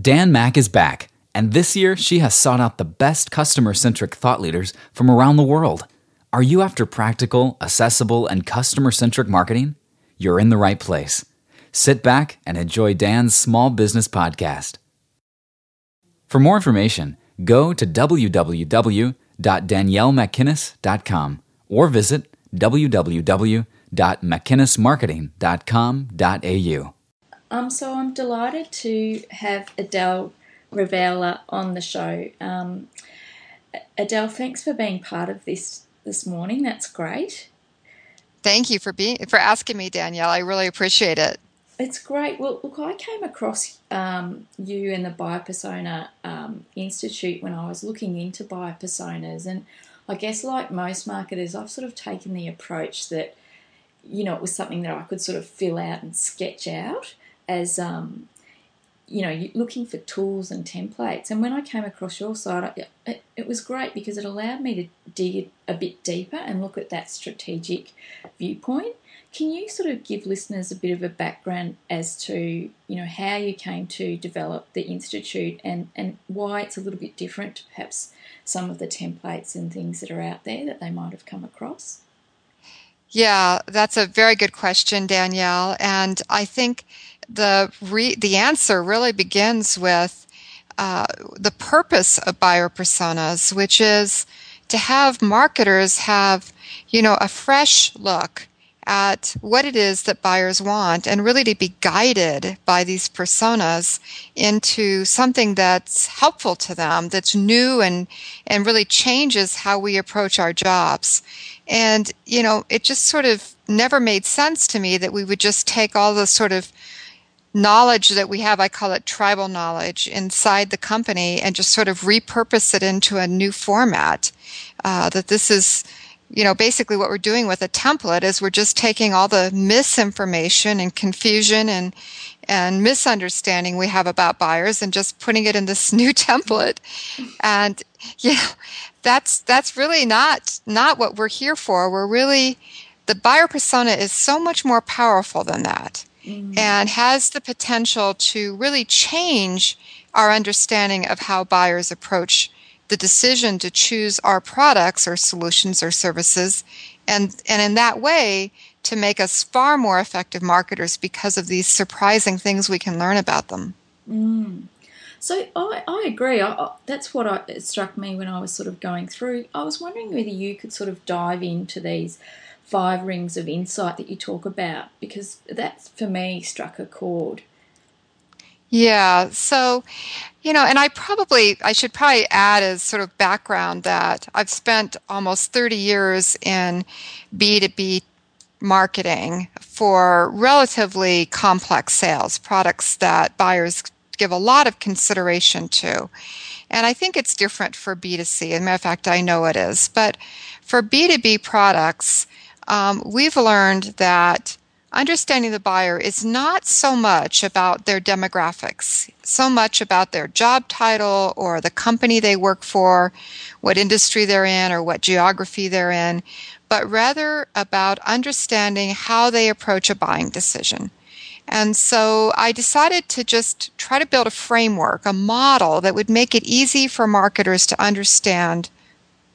Dan Mack is back, and this year she has sought out the best customer-centric thought leaders from around the world. Are you after practical, accessible, and customer-centric marketing? You're in the right place. Sit back and enjoy Dan's Small Business Podcast. For more information, go to www.daniellemackinnis.com or visit www.mckinnismarketing.com.au. So I'm delighted to have Adele Revella on the show. Adele, thanks for being part of this morning. That's great. Thank you for asking me, Danielle. I really appreciate it. It's great. Well, look, I came across you and the Buyer Persona Institute when I was looking into buyer personas, and I guess like most marketers, I've sort of taken the approach that, you know, it was something that I could sort of fill out and sketch out as, you know, looking for tools and templates. And when I came across your site, it was great because it allowed me to dig a bit deeper and look at that strategic viewpoint. Can you sort of give listeners a bit of a background as to, you know, how you came to develop the Institute and why it's a little bit different to perhaps some of the templates and things that are out there that they might have come across? Yeah, that's a very good question, Danielle. And I think the answer really begins with the purpose of buyer personas, which is to have marketers have, you know, a fresh look at what it is that buyers want and really to be guided by these personas into something that's helpful to them, that's new and really changes how we approach our jobs. And, you know, it just sort of never made sense to me that we would just take all the sort of knowledge that we have, I call it tribal knowledge, inside the company and just sort of repurpose it into a new format, that this is, you know, basically what we're doing with a template is we're just taking all the misinformation and confusion and misunderstanding we have about buyers and just putting it in this new template. And yeah, that's really not what we're here for. We're really, the buyer persona is so much more powerful than that, mm-hmm. and has the potential to really change our understanding of how buyers approach the decision to choose our products or solutions or services, and in that way to make us far more effective marketers because of these surprising things we can learn about them. Mm. So I agree. That's what it struck me when I was sort of going through. I was wondering whether you could sort of dive into these 5 rings of insight that you talk about, because that, for me, struck a chord. Yeah, so, you know, and I should probably add as sort of background that I've spent almost 30 years in B2B marketing for relatively complex sales, products that buyers give a lot of consideration to. And I think it's different for B2C. As a matter of fact, I know it is. But for B2B products, we've learned that understanding the buyer is not so much about their demographics, so much about their job title or the company they work for, what industry they're in or what geography they're in, but rather about understanding how they approach a buying decision. And so I decided to just try to build a framework, a model that would make it easy for marketers to understand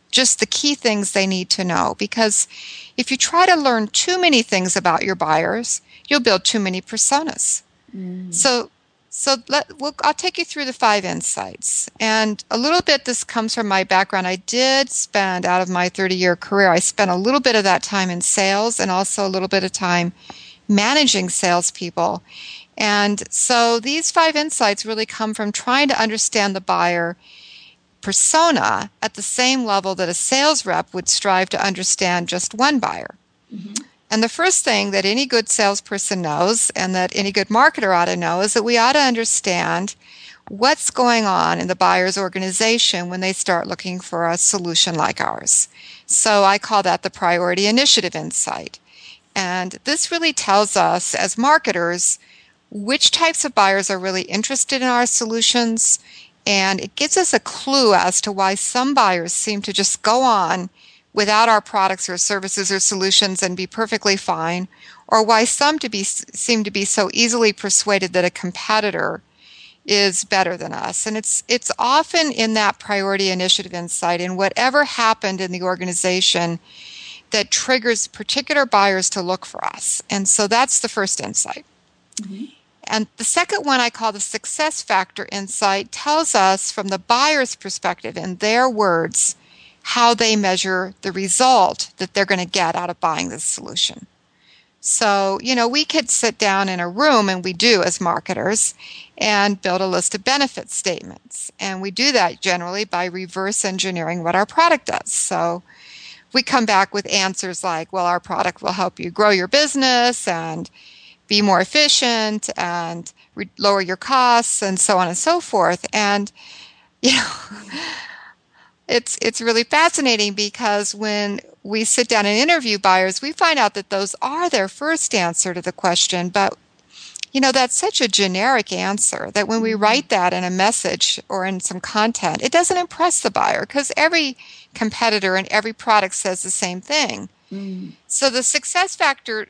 just the key things they need to know. Because if you try to learn too many things about your buyers, you'll build too many personas. Mm. I'll take you through the 5 insights. And a little bit this comes from my background. I did spend, out of my 30-year career, I spent a little bit of that time in sales and also a little bit of time managing salespeople. And so these 5 insights really come from trying to understand the buyer persona at the same level that a sales rep would strive to understand just one buyer. Mm-hmm. And the first thing that any good salesperson knows and that any good marketer ought to know is that we ought to understand what's going on in the buyer's organization when they start looking for a solution like ours. So I call that the priority initiative insight. And this really tells us as marketers which types of buyers are really interested in our solutions. And it gives us a clue as to why some buyers seem to just go on without our products or services or solutions and be perfectly fine, or why some seem to be so easily persuaded that a competitor is better than us. And it's often in that priority initiative insight, in whatever happened in the organization that triggers particular buyers to look for us. And so that's the first insight. Mm-hmm. And the second one I call the success factor insight tells us from the buyer's perspective, in their words, how they measure the result that they're going to get out of buying this solution. So, you know, we could sit down in a room, and we do as marketers, and build a list of benefit statements. And we do that generally by reverse engineering what our product does. So we come back with answers like, well, our product will help you grow your business and be more efficient and lower your costs and so on and so forth. And, you know, it's really fascinating, because when we sit down and interview buyers, we find out that those are their first answer to the question. But, you know, that's such a generic answer that when we write that in a message or in some content, it doesn't impress the buyer, because every competitor and every product says the same thing. Mm. So the success factor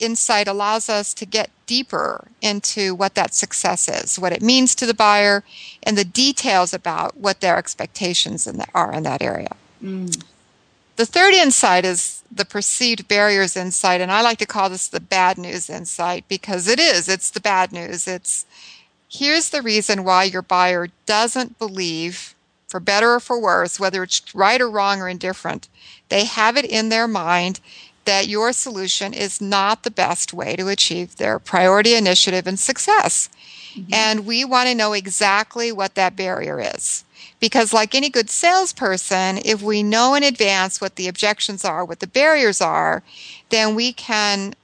insight allows us to get deeper into what that success is, what it means to the buyer, and the details about what their expectations are in that area. Mm. The third insight is the perceived barriers insight, and I like to call this the bad news insight, because it is. It's the bad news. It's here's the reason why your buyer doesn't believe, for better or for worse, whether it's right or wrong or indifferent, they have it in their mind that your solution is not the best way to achieve their priority initiative and success. Mm-hmm. And we want to know exactly what that barrier is. Because like any good salesperson, if we know in advance what the objections are, what the barriers are, then we can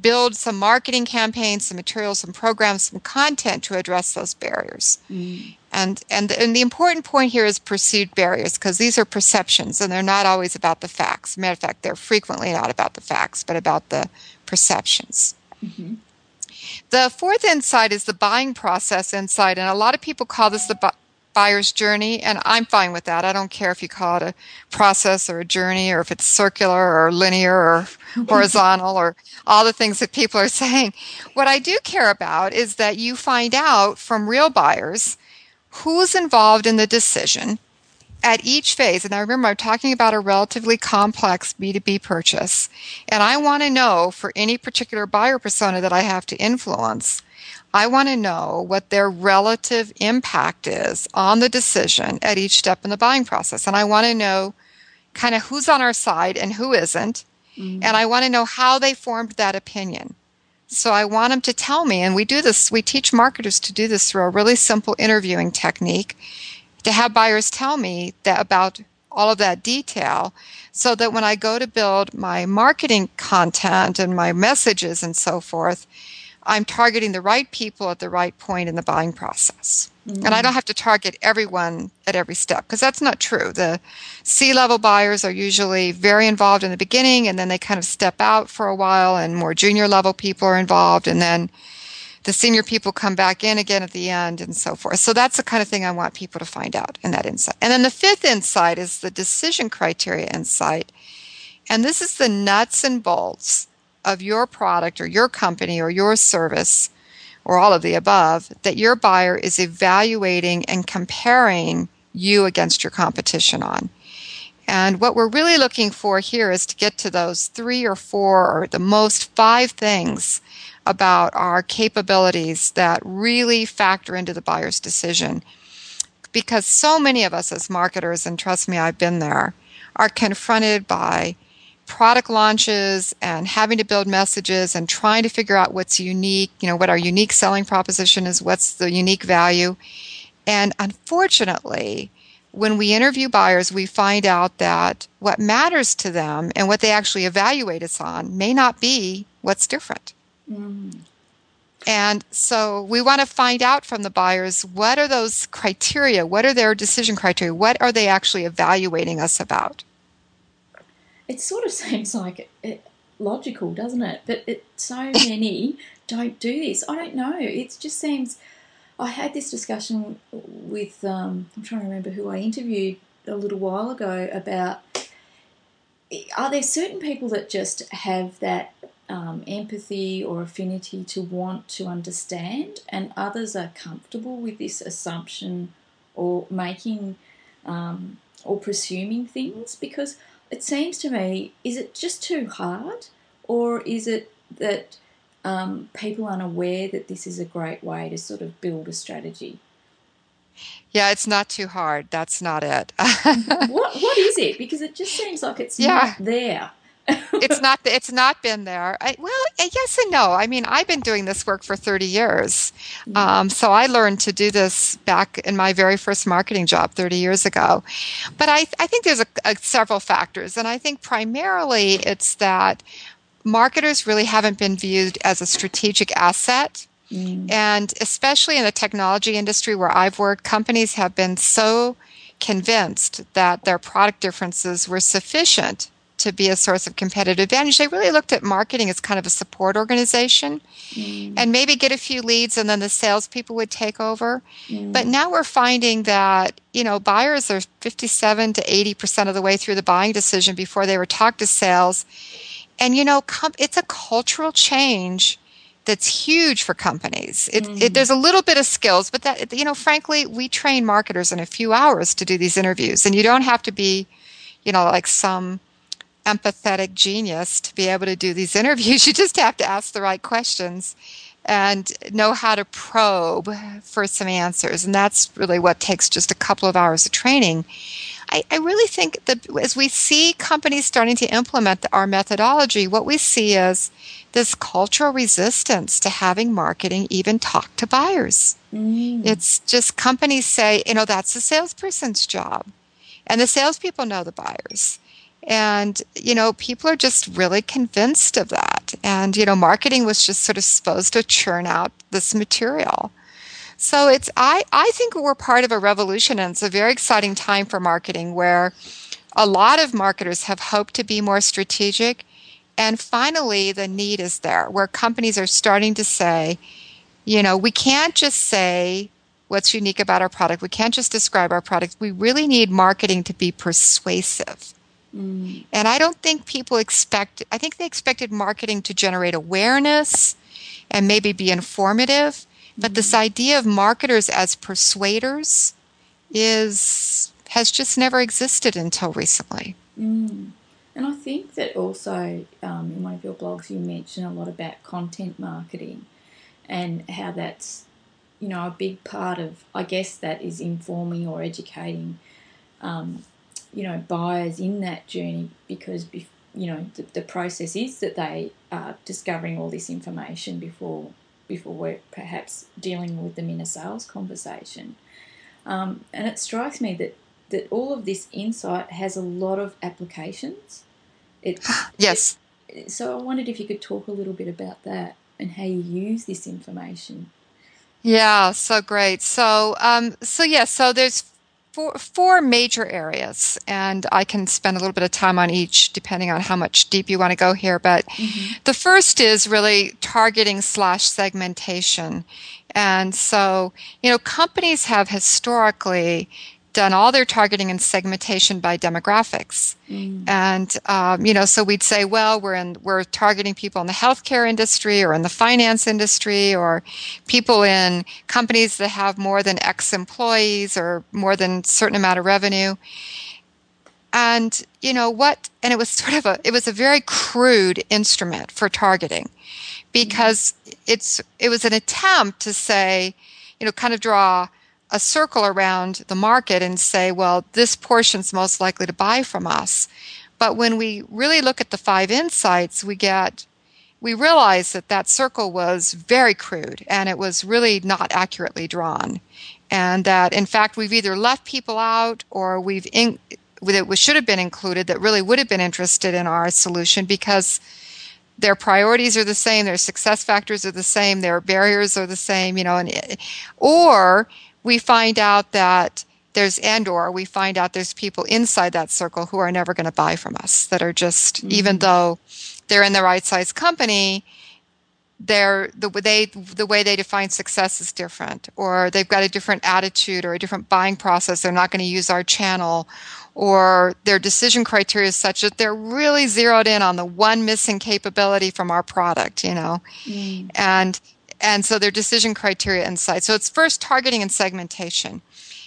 build some marketing campaigns, some materials, some programs, some content to address those barriers. Mm. And the important point here is perceived barriers, because these are perceptions, and they're not always about the facts. As a matter of fact, they're frequently not about the facts, but about the perceptions. Mm-hmm. The fourth insight is the buying process insight, and a lot of people call this the buyer's journey, and I'm fine with that. I don't care if you call it a process or a journey, or if it's circular or linear or horizontal or all the things that people are saying. What I do care about is that you find out from real buyers who's involved in the decision at each phase. And I remember I'm talking about a relatively complex B2B purchase, and I want to know, for any particular buyer persona that I have to influence, I want to know what their relative impact is on the decision at each step in the buying process. And I want to know kind of who's on our side and who isn't. Mm-hmm. And I want to know how they formed that opinion. So I want them to tell me, and we do this, we teach marketers to do this through a really simple interviewing technique, to have buyers tell me that about all of that detail, so that when I go to build my marketing content and my messages and so forth, I'm targeting the right people at the right point in the buying process. Mm-hmm. And I don't have to target everyone at every step, because that's not true. The C-level buyers are usually very involved in the beginning, and then they kind of step out for a while, and more junior-level people are involved, and then the senior people come back in again at the end and so forth. So that's the kind of thing I want people to find out in that insight. And then the fifth insight is the decision criteria insight. And this is the nuts and bolts of your product or your company or your service or all of the above that your buyer is evaluating and comparing you against your competition on. And what we're really looking for here is to get to those 3 or 4 or the most 5 things about our capabilities that really factor into the buyer's decision. Because so many of us as marketers, and trust me, I've been there, are confronted by product launches and having to build messages and trying to figure out what's unique, you know, what our unique selling proposition is, what's the unique value. And unfortunately, when we interview buyers, we find out that what matters to them and what they actually evaluate us on may not be what's different. Mm-hmm. And so we want to find out from the buyers, what are those criteria? What are their decision criteria? What are they actually evaluating us about? It sort of seems like it logical, doesn't it? But so many don't do this. I don't know. It just seems. I had this discussion with I'm trying to remember who I interviewed a little while ago about. Are there certain people that just have that empathy or affinity to want to understand, and others are comfortable with this assumption or making or presuming things, because it seems to me, is it just too hard, or is it that people aren't aware that this is a great way to sort of build a strategy? Yeah, it's not too hard. That's not it. What is it? Because it just seems like it's not there. It's not been there. Well, yes and no. I mean, I've been doing this work for 30 years. So I learned to do this back in my very first marketing job 30 years ago. But I think there's several factors. And I think primarily it's that marketers really haven't been viewed as a strategic asset. Mm. And especially in the technology industry where I've worked, companies have been so convinced that their product differences were sufficient to be a source of competitive advantage. They really looked at marketing as kind of a support organization and maybe get a few leads and then the salespeople would take over. But now we're finding that, you know, buyers are 57 to 80% of the way through the buying decision before they were talked to sales. And, you know, it's a cultural change that's huge for companies. There's a little bit of skills, but that, you know, frankly, we train marketers in a few hours to do these interviews. And you don't have to be, you know, like some empathetic genius to be able to do these interviews. You just have to ask the right questions and know how to probe for some answers. And that's really what takes just a couple of hours of training. I really think that as we see companies starting to implement our methodology, what we see is this cultural resistance to having marketing even talk to buyers. It's just companies say, you know, that's the salesperson's job. And the salespeople know the buyers. And, you know, people are just really convinced of that. And, you know, marketing was just sort of supposed to churn out this material. So it's, I think we're part of a revolution, and it's a very exciting time for marketing where a lot of marketers have hoped to be more strategic. And finally, the need is there where companies are starting to say, you know, we can't just say what's unique about our product. We can't just describe our product. We really need marketing to be persuasive. And I don't think people I think they expected marketing to generate awareness and maybe be informative. But this idea of marketers as persuaders has just never existed until recently. And I think that also in one of your blogs you mention a lot about content marketing and how that's, you know, a big part of, I guess, that is informing or educating you know, buyers in that journey, because, you know, the process is that they are discovering all this information before we're perhaps dealing with them in a sales conversation. And it strikes me that all of this insight has a lot of applications. Yes. So I wondered if you could talk a little bit about that and how you use this information. Yeah, so great. So there's four major areas, and I can spend a little bit of time on each depending on how much deep you want to go here. But the first is really targeting / segmentation. And so, you know, companies have historically done all their targeting and segmentation by demographics. And, you know, so we'd say, well, we're targeting people in the healthcare industry or in the finance industry or people in companies that have more than X employees or more than a certain amount of revenue. And, you know, and it was a very crude instrument for targeting, because it was an attempt to say, you know, kind of draw a circle around the market and say, well, this portion's most likely to buy from us. But when we really look at the five insights, we realize that circle was very crude and it was really not accurately drawn. And that, in fact, we've either left people out or that should have been included that really would have been interested in our solution, because their priorities are the same, their success factors are the same, their barriers are the same, you know, or we find out that there's people inside that circle who are never going to buy from us, that are just, even though they're in the right size company, the way they define success is different, or they've got a different attitude or a different buying process. They're not going to use our channel, or their decision criteria is such that they're really zeroed in on the one missing capability from our product, you know. Mm. And so their decision criteria insight. So it's first targeting and segmentation.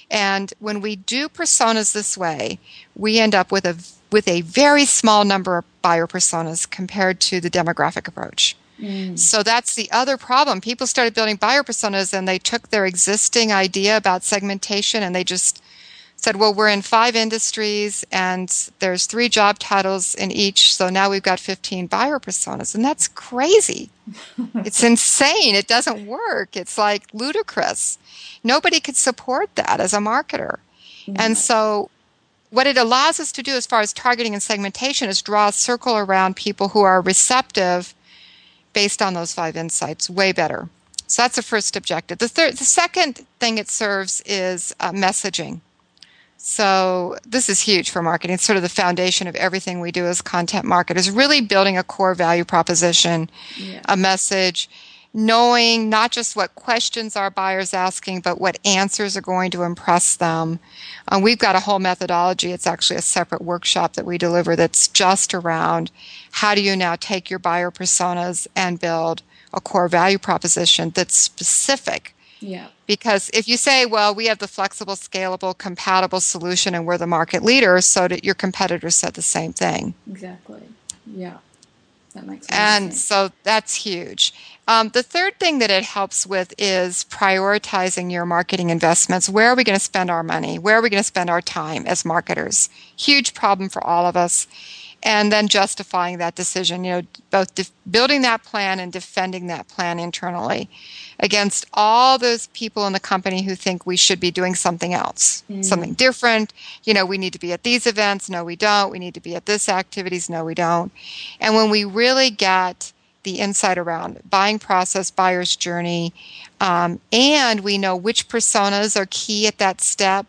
And when we do personas this way, we end up with a very small number of buyer personas compared to the demographic approach. Mm. So that's the other problem. People started building buyer personas and they took their existing idea about segmentation and they just said, well, we're in 5 industries and there's 3 job titles in each, so now we've got 15 buyer personas. And that's crazy. It's insane. It doesn't work. It's like ludicrous. Nobody could support that as a marketer. Mm-hmm. And so what it allows us to do as far as targeting and segmentation is draw a circle around people who are receptive based on those 5 insights way better. So that's the first objective. The second thing it serves is messaging. So this is huge for marketing. It's sort of the foundation of everything we do as content marketers, really building a core value proposition, a message, knowing not just what questions our buyers asking, but what answers are going to impress them. We've got a whole methodology. It's actually a separate workshop that we deliver that's just around how do you now take your buyer personas and build a core value proposition that's specific. Yeah. Because if you say, well, we have the flexible, scalable, compatible solution and we're the market leader, so that your competitors said the same thing. Exactly. Yeah. That makes sense. And so that's huge. The third thing that it helps with is prioritizing your marketing investments. Where are we going to spend our money? Where are we going to spend our time as marketers? Huge problem for all of us. And then justifying that decision, you know, both building that plan and defending that plan internally against all those people in the company who think we should be doing something else, something different. You know, we need to be at these events. No, we don't. We need to be at this activities. No, we don't. And when we really get the insight around buying process, buyer's journey, and we know which personas are key at that step,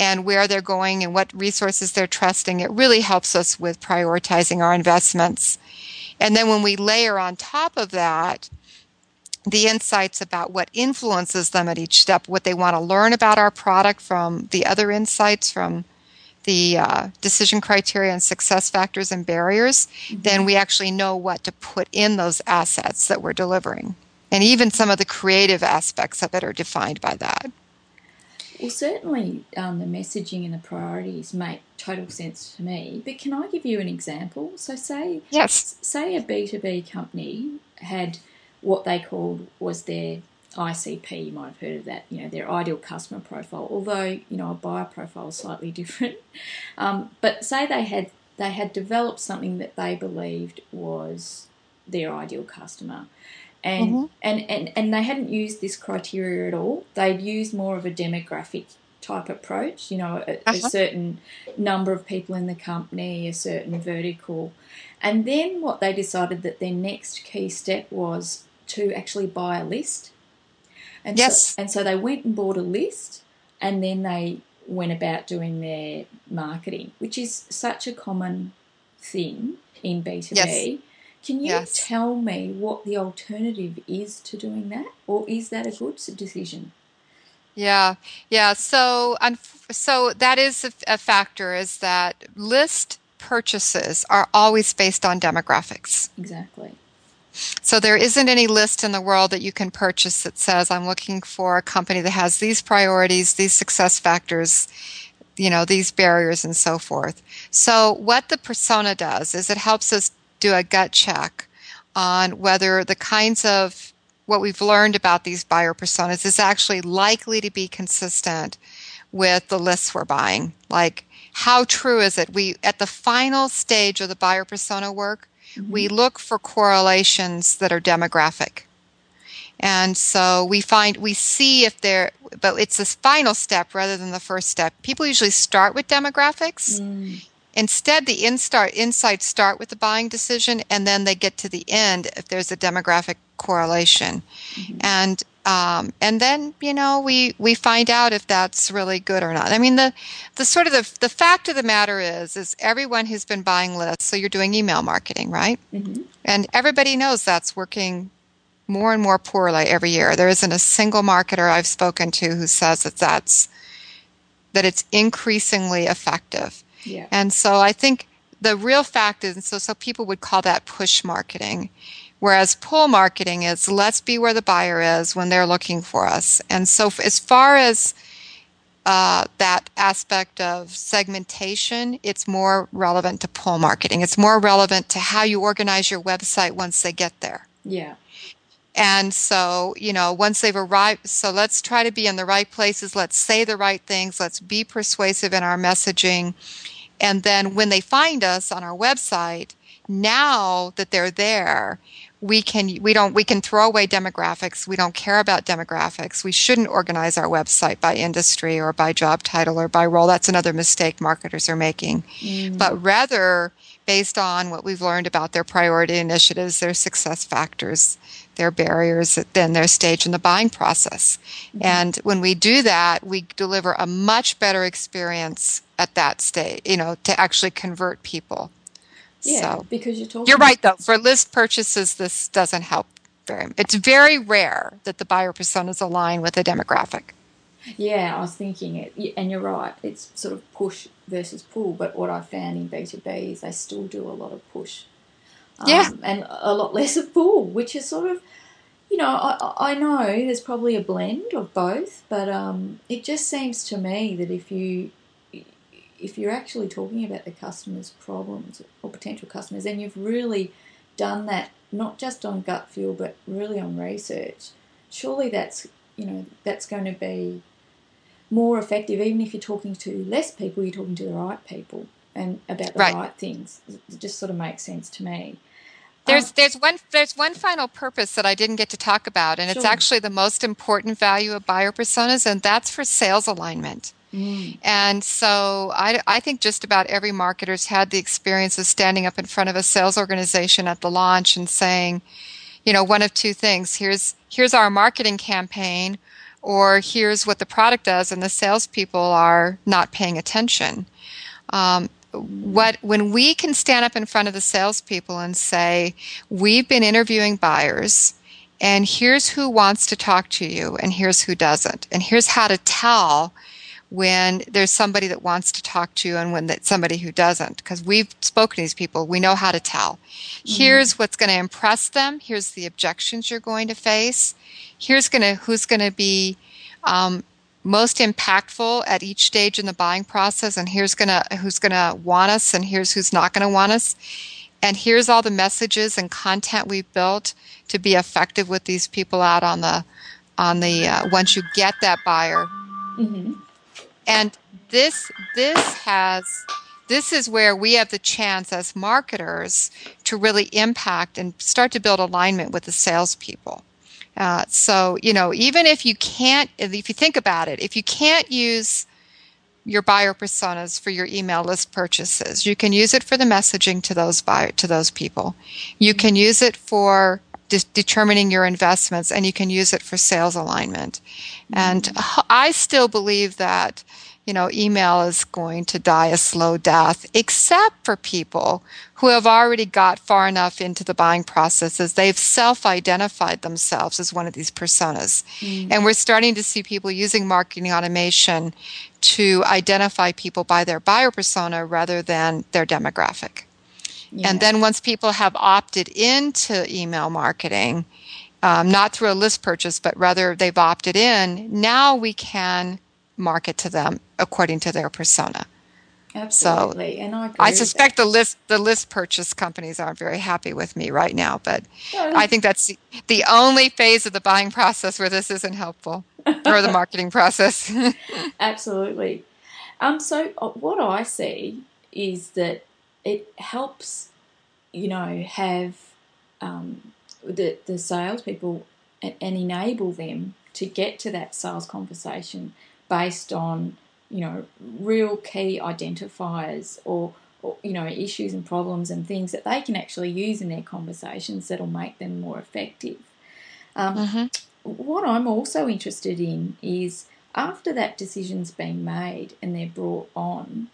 and where they're going and what resources they're trusting, it really helps us with prioritizing our investments. And then when we layer on top of that, the insights about what influences them at each step, what they want to learn about our product from the other insights, from the decision criteria and success factors and barriers, then we actually know what to put in those assets that we're delivering. And even some of the creative aspects of it are defined by that. Well, certainly the messaging and the priorities make total sense to me. But can I give you an example? So say a B2B company had what they called was their ICP. You might have heard of that, you know, their ideal customer profile, although, you know, a buyer profile is slightly different. But say they had developed something that they believed was their ideal customer. And, and they hadn't used this criteria at all. They'd used more of a demographic type approach, you know, a certain number of people in the company, a certain vertical. And then what they decided that their next key step was to actually buy a list. And so they went and bought a list and then they went about doing their marketing, which is such a common thing in B2B. Yes. Can you tell me what the alternative is to doing that, or is that a good decision? Yeah. So that is a factor, is that list purchases are always based on demographics. Exactly. So there isn't any list in the world that you can purchase that says, I'm looking for a company that has these priorities, these success factors, you know, these barriers and so forth. So what the persona does is it helps us do a gut check on whether the kinds of what we've learned about these buyer personas is actually likely to be consistent with the lists we're buying. Like, how true is it? We, at the final stage of the buyer persona work, we look for correlations that are demographic. And so we see if they're, but it's this final step rather than the first step. People usually start with demographics. Mm. Instead, the insights start with the buying decision, and then they get to the end if there's a demographic correlation. Mm-hmm. And then, you know, we find out if that's really good or not. I mean, the fact of the matter is everyone who's been buying lists, so you're doing email marketing, right? Mm-hmm. And everybody knows that's working more and more poorly every year. There isn't a single marketer I've spoken to who says that it's increasingly effective. Yeah. And so I think the real fact is, so people would call that push marketing, whereas pull marketing is let's be where the buyer is when they're looking for us. And so as far as that aspect of segmentation, it's more relevant to pull marketing. It's more relevant to how you organize your website once they get there. Yeah. And so, you know, once they've arrived, so let's try to be in the right places. Let's say the right things. Let's be persuasive in our messaging. And then when they find us on our website, now that they're there, we can throw away demographics. We don't care about demographics. We shouldn't organize our website by industry or by job title or by role. That's another mistake marketers are making. Mm. But rather, based on what we've learned about their priority initiatives, their success factors, their barriers, then their stage in the buying process. Mm. And when we do that, we deliver a much better experience at that stage, you know, to actually convert people. Yeah, so, because you're right, though. For list purchases, this doesn't help very much. It's very rare that the buyer personas align with a demographic. Yeah, I was thinking it, and you're right. It's sort of push versus pull, but what I found in B2B is they still do a lot of push. And a lot less of pull, which is sort of, you know, I know there's probably a blend of both, but it just seems to me that if you're actually talking about the customer's problems or potential customers, and you've really done that not just on gut feel but really on research, surely that's going to be more effective. Even if you're talking to less people, you're talking to the right people and about the right things. It just sort of makes sense to me. There's one final purpose that I didn't get to talk about, and it's actually the most important value of buyer personas, and that's for sales alignment. Mm. And so I think just about every marketer's had the experience of standing up in front of a sales organization at the launch and saying, you know, one of two things: here's our marketing campaign, or here's what the product does, and the salespeople are not paying attention. When we can stand up in front of the salespeople and say, we've been interviewing buyers, and here's who wants to talk to you, and here's who doesn't, and here's how to tell when there's somebody that wants to talk to you and when that's somebody who doesn't, because we've spoken to these people, we know how to tell. Here's what's going to impress them. Here's the objections you're going to face. Here's who's going to be most impactful at each stage in the buying process, and here's who's going to want us, and here's who's not going to want us. And here's all the messages and content we've built to be effective with these people out on the once you get that buyer. Mm-hmm. And this is where we have the chance as marketers to really impact and start to build alignment with the salespeople. So, you know, even if you think about it, if you can't use your buyer personas for your email list purchases, you can use it for the messaging to those people. You can use it for determining your investments, and you can use it for sales alignment. And I still believe that, you know, email is going to die a slow death, except for people who have already got far enough into the buying processes. They've self-identified themselves as one of these personas. Mm. And we're starting to see people using marketing automation to identify people by their buyer persona rather than their demographic. Yeah. And then once people have opted into email marketing, not through a list purchase, but rather they've opted in, now we can market to them according to their persona. Absolutely. So, and I suspect the list purchase companies aren't very happy with me right now, but I think that's the only phase of the buying process where this isn't helpful, or the marketing process. Absolutely. So what I see is that it helps, you know, have the salespeople and enable them to get to that sales conversation based on, you know, real key identifiers or you know, issues and problems and things that they can actually use in their conversations that'll make them more effective. What I'm also interested in is after that decision's been made and they're brought on,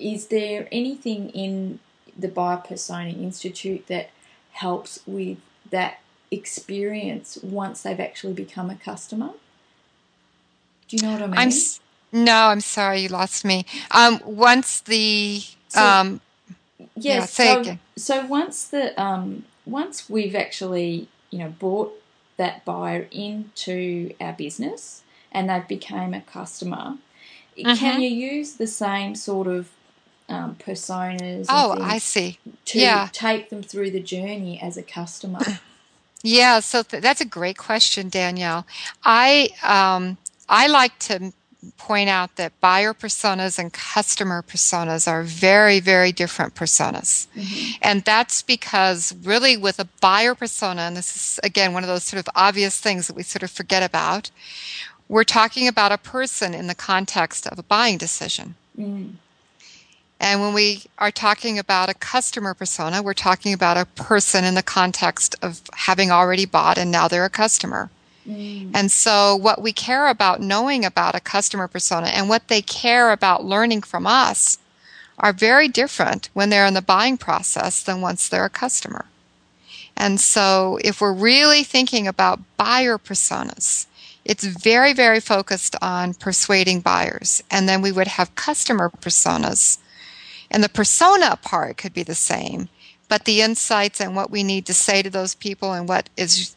is there anything in the Buyer Persona Institute that helps with that experience once they've actually become a customer? Do you know what I mean? No, I'm sorry, you lost me. Once we've actually, brought that buyer into our business and they've become a customer, mm-hmm. can you use the same sort of personas? Oh, I see. Take them through the journey as a customer. Yeah, so that's a great question, Danielle. I like to point out that buyer personas and customer personas are very, very different personas. Mm-hmm. And that's because really with a buyer persona, and this is, again, one of those sort of obvious things that we sort of forget about, we're talking about a person in the context of a buying decision. Mm. And when we are talking about a customer persona, we're talking about a person in the context of having already bought and now they're a customer. Mm. And so what we care about knowing about a customer persona and what they care about learning from us are very different when they're in the buying process than once they're a customer. And so if we're really thinking about buyer personas, it's very, very focused on persuading buyers. And then we would have customer personas. And the persona part could be the same, but the insights and what we need to say to those people and what is,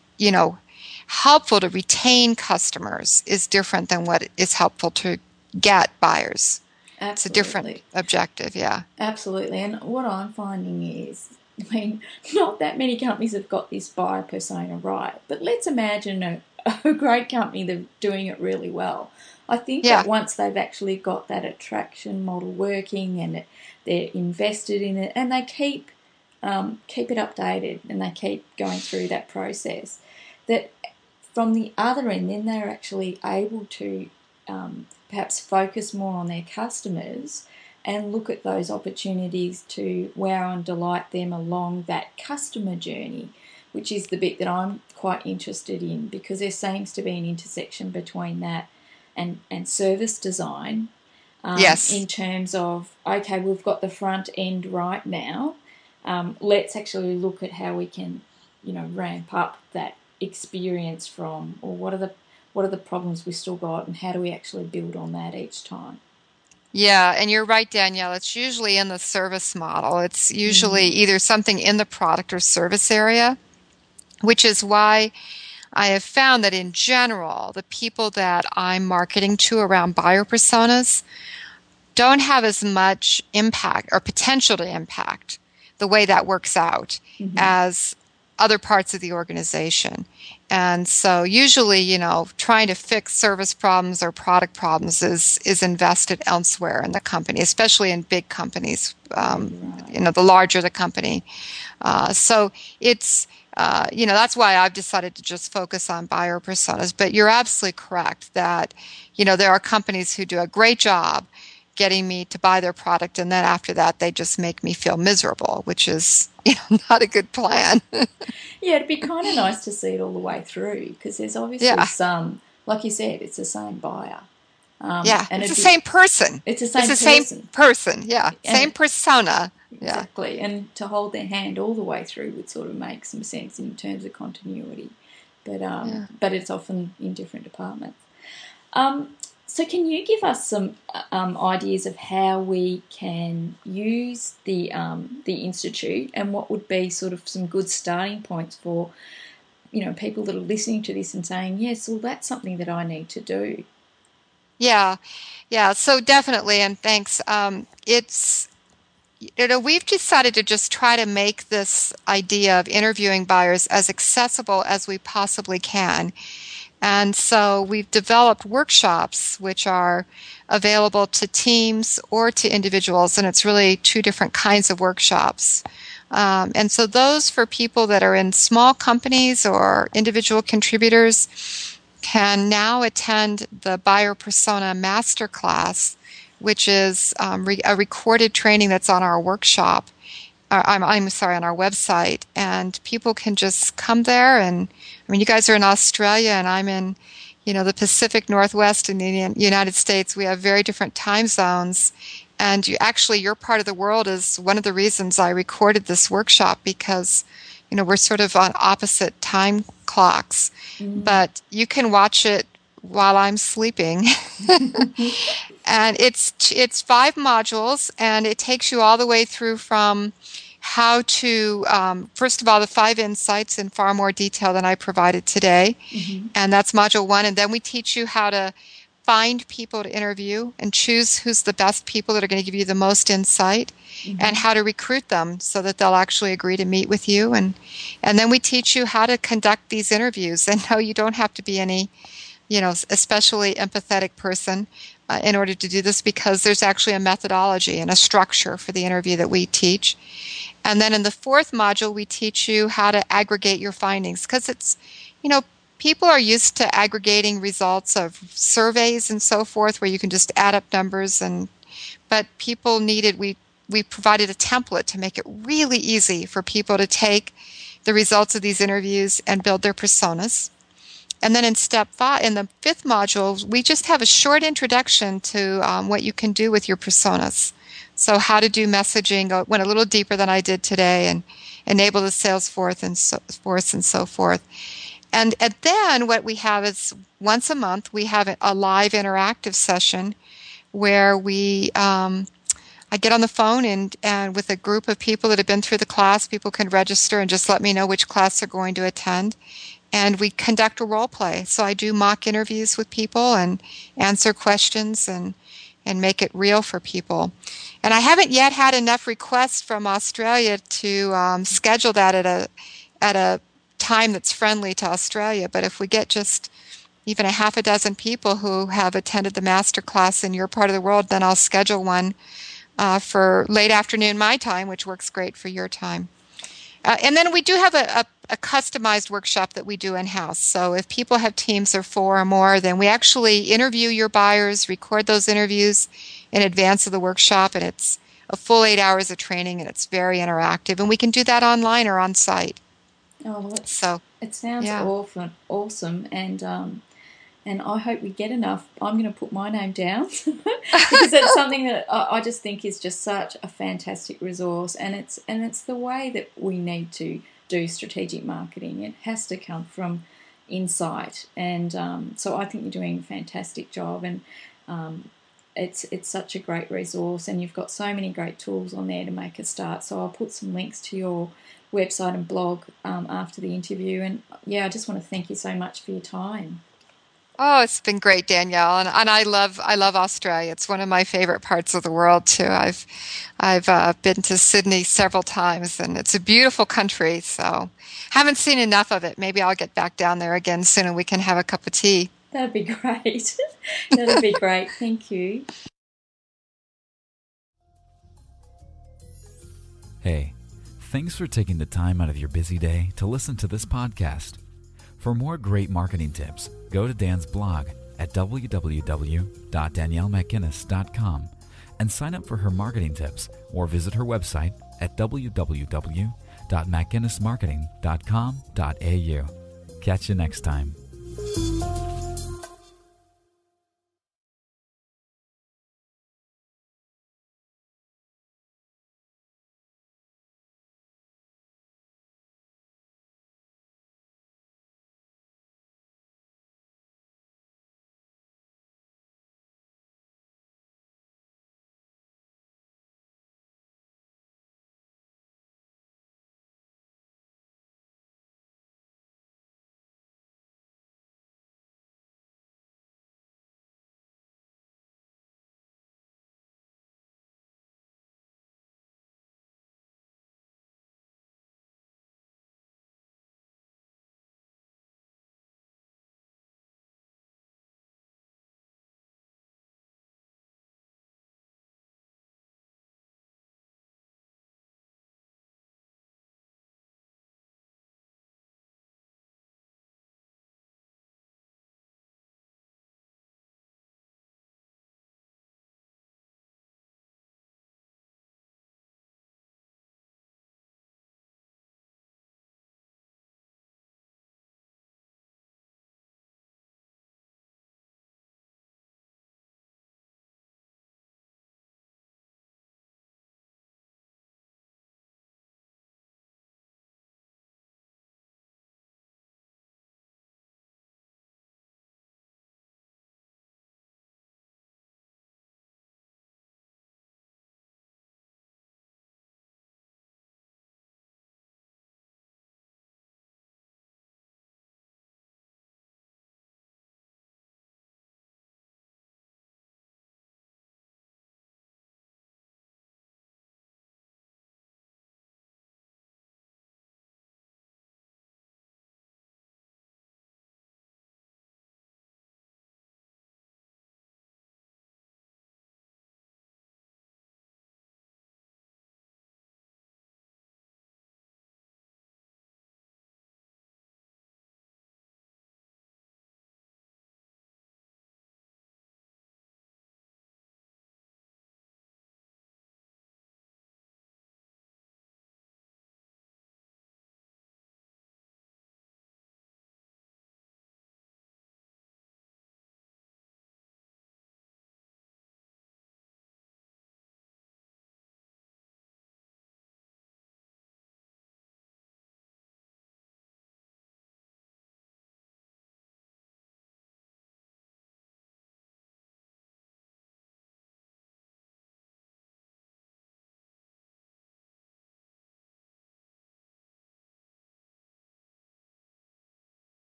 helpful to retain customers is different than what is helpful to get buyers. Absolutely. It's a different objective, yeah. Absolutely. And what I'm finding is, not that many companies have got this buyer persona right, but let's imagine a great company that's doing it really well. I think that once they've actually got that attraction model working and they're invested in it and they keep it updated and they keep going through that process, that from the other end, then they're actually able to perhaps focus more on their customers and look at those opportunities to wow and delight them along that customer journey, which is the bit that I'm quite interested in, because there seems to be an intersection between that and service design in terms of, okay, we've got the front end right now. Let's actually look at how we can, ramp up that experience from, or what are the problems we've still got and how do we actually build on that each time? Yeah, and you're right, Danielle. It's usually in the service model. It's usually mm-hmm. either something in the product or service area, which is why I have found that in general, the people that I'm marketing to around buyer personas don't have as much impact or potential to impact the way that works out mm-hmm. as other parts of the organization. And so usually, trying to fix service problems or product problems is invested elsewhere in the company, especially in big companies, the larger the company. So it's, that's why I've decided to just focus on buyer personas. But you're absolutely correct that, there are companies who do a great job getting me to buy their product, and then after that they just make me feel miserable, which is not a good plan. Yeah, it'd be kind of nice to see it all the way through, because there's obviously some, like you said, it's the same buyer. And it's the same person. Yeah, and same persona. Exactly, yeah. And to hold their hand all the way through would sort of make some sense in terms of continuity, but it's often in different departments. So can you give us some ideas of how we can use the Institute and what would be sort of some good starting points for, people that are listening to this and saying, yes, well, that's something that I need to do? Yeah, so definitely, and thanks. We've decided to just try to make this idea of interviewing buyers as accessible as we possibly can. And so we've developed workshops which are available to teams or to individuals, and it's really two different kinds of workshops. And so those for people that are in small companies or individual contributors can now attend the Buyer Persona Masterclass, which is a recorded training that's on our workshop. On our website, and people can just come there. And you guys are in Australia and I'm in, the Pacific Northwest in the United States. We have very different time zones, and your part of the world is one of the reasons I recorded this workshop, because you know, we're sort of on opposite time clocks, but you can watch it while I'm sleeping. And it's 5 modules, and it takes you all the way through from how to, first of all, the 5 insights in far more detail than I provided today. Mm-hmm. And that's module 1. And then we teach you how to find people to interview and choose who's the best people that are going to give you the most insight, mm-hmm. and how to recruit them so that they'll actually agree to meet with you. And then we teach you how to conduct these interviews. And no, you don't have to be any, you know, especially empathetic person in order to do this, because there's actually a methodology and a structure for the interview that we teach. And then in the 4th module, we teach you how to aggregate your findings, because it's, you know, people are used to aggregating results of surveys and so forth, where you can just add up numbers. But people needed, we provided a template to make it really easy for people to take the results of these interviews and build their personas. And then in step 5, in the 5th module, we just have a short introduction to what you can do with your personas. So how to do messaging, went a little deeper than I did today, and enable the sales force and so forth. And then what we have is, once a month, we have a live interactive session where we, I get on the phone and with a group of people that have been through the class. People can register and just let me know which class they're going to attend. And we conduct a role play. So I do mock interviews with people and answer questions and make it real for people. And I haven't yet had enough requests from Australia to schedule that at a time that's friendly to Australia. But if we get just even a half a dozen people who have attended the master class in your part of the world, then I'll schedule one for late afternoon my time, which works great for your time. And then we do have a customized workshop that we do in-house. So if people have teams of 4 or more, then we actually interview your buyers, record those interviews in advance of the workshop, and it's a full 8 hours of training, and it's very interactive. And we can do that online or on site. Oh, well, it sounds awesome, and I hope we get enough. I'm going to put my name down because it's something that I just think is just such a fantastic resource, and it's the way that we need to do strategic marketing. It has to come from insight, and so I think you're doing a fantastic job, and it's such a great resource, and you've got so many great tools on there to make a start. So I'll put some links to your website and blog after the interview, and I just want to thank you so much for your time. Oh, it's been great, Danielle, and I love Australia. It's one of my favorite parts of the world too. I've been to Sydney several times, and it's a beautiful country. So haven't seen enough of it. Maybe I'll get back down there again soon, and we can have a cup of tea. That'd be great. That'd be great. Thank you. Hey, thanks for taking the time out of your busy day to listen to this podcast. For more great marketing tips, go to Dan's blog at www.daniellemacguinness.com and sign up for her marketing tips, or visit her website at www.macguinnessmarketing.com.au. Catch you next time.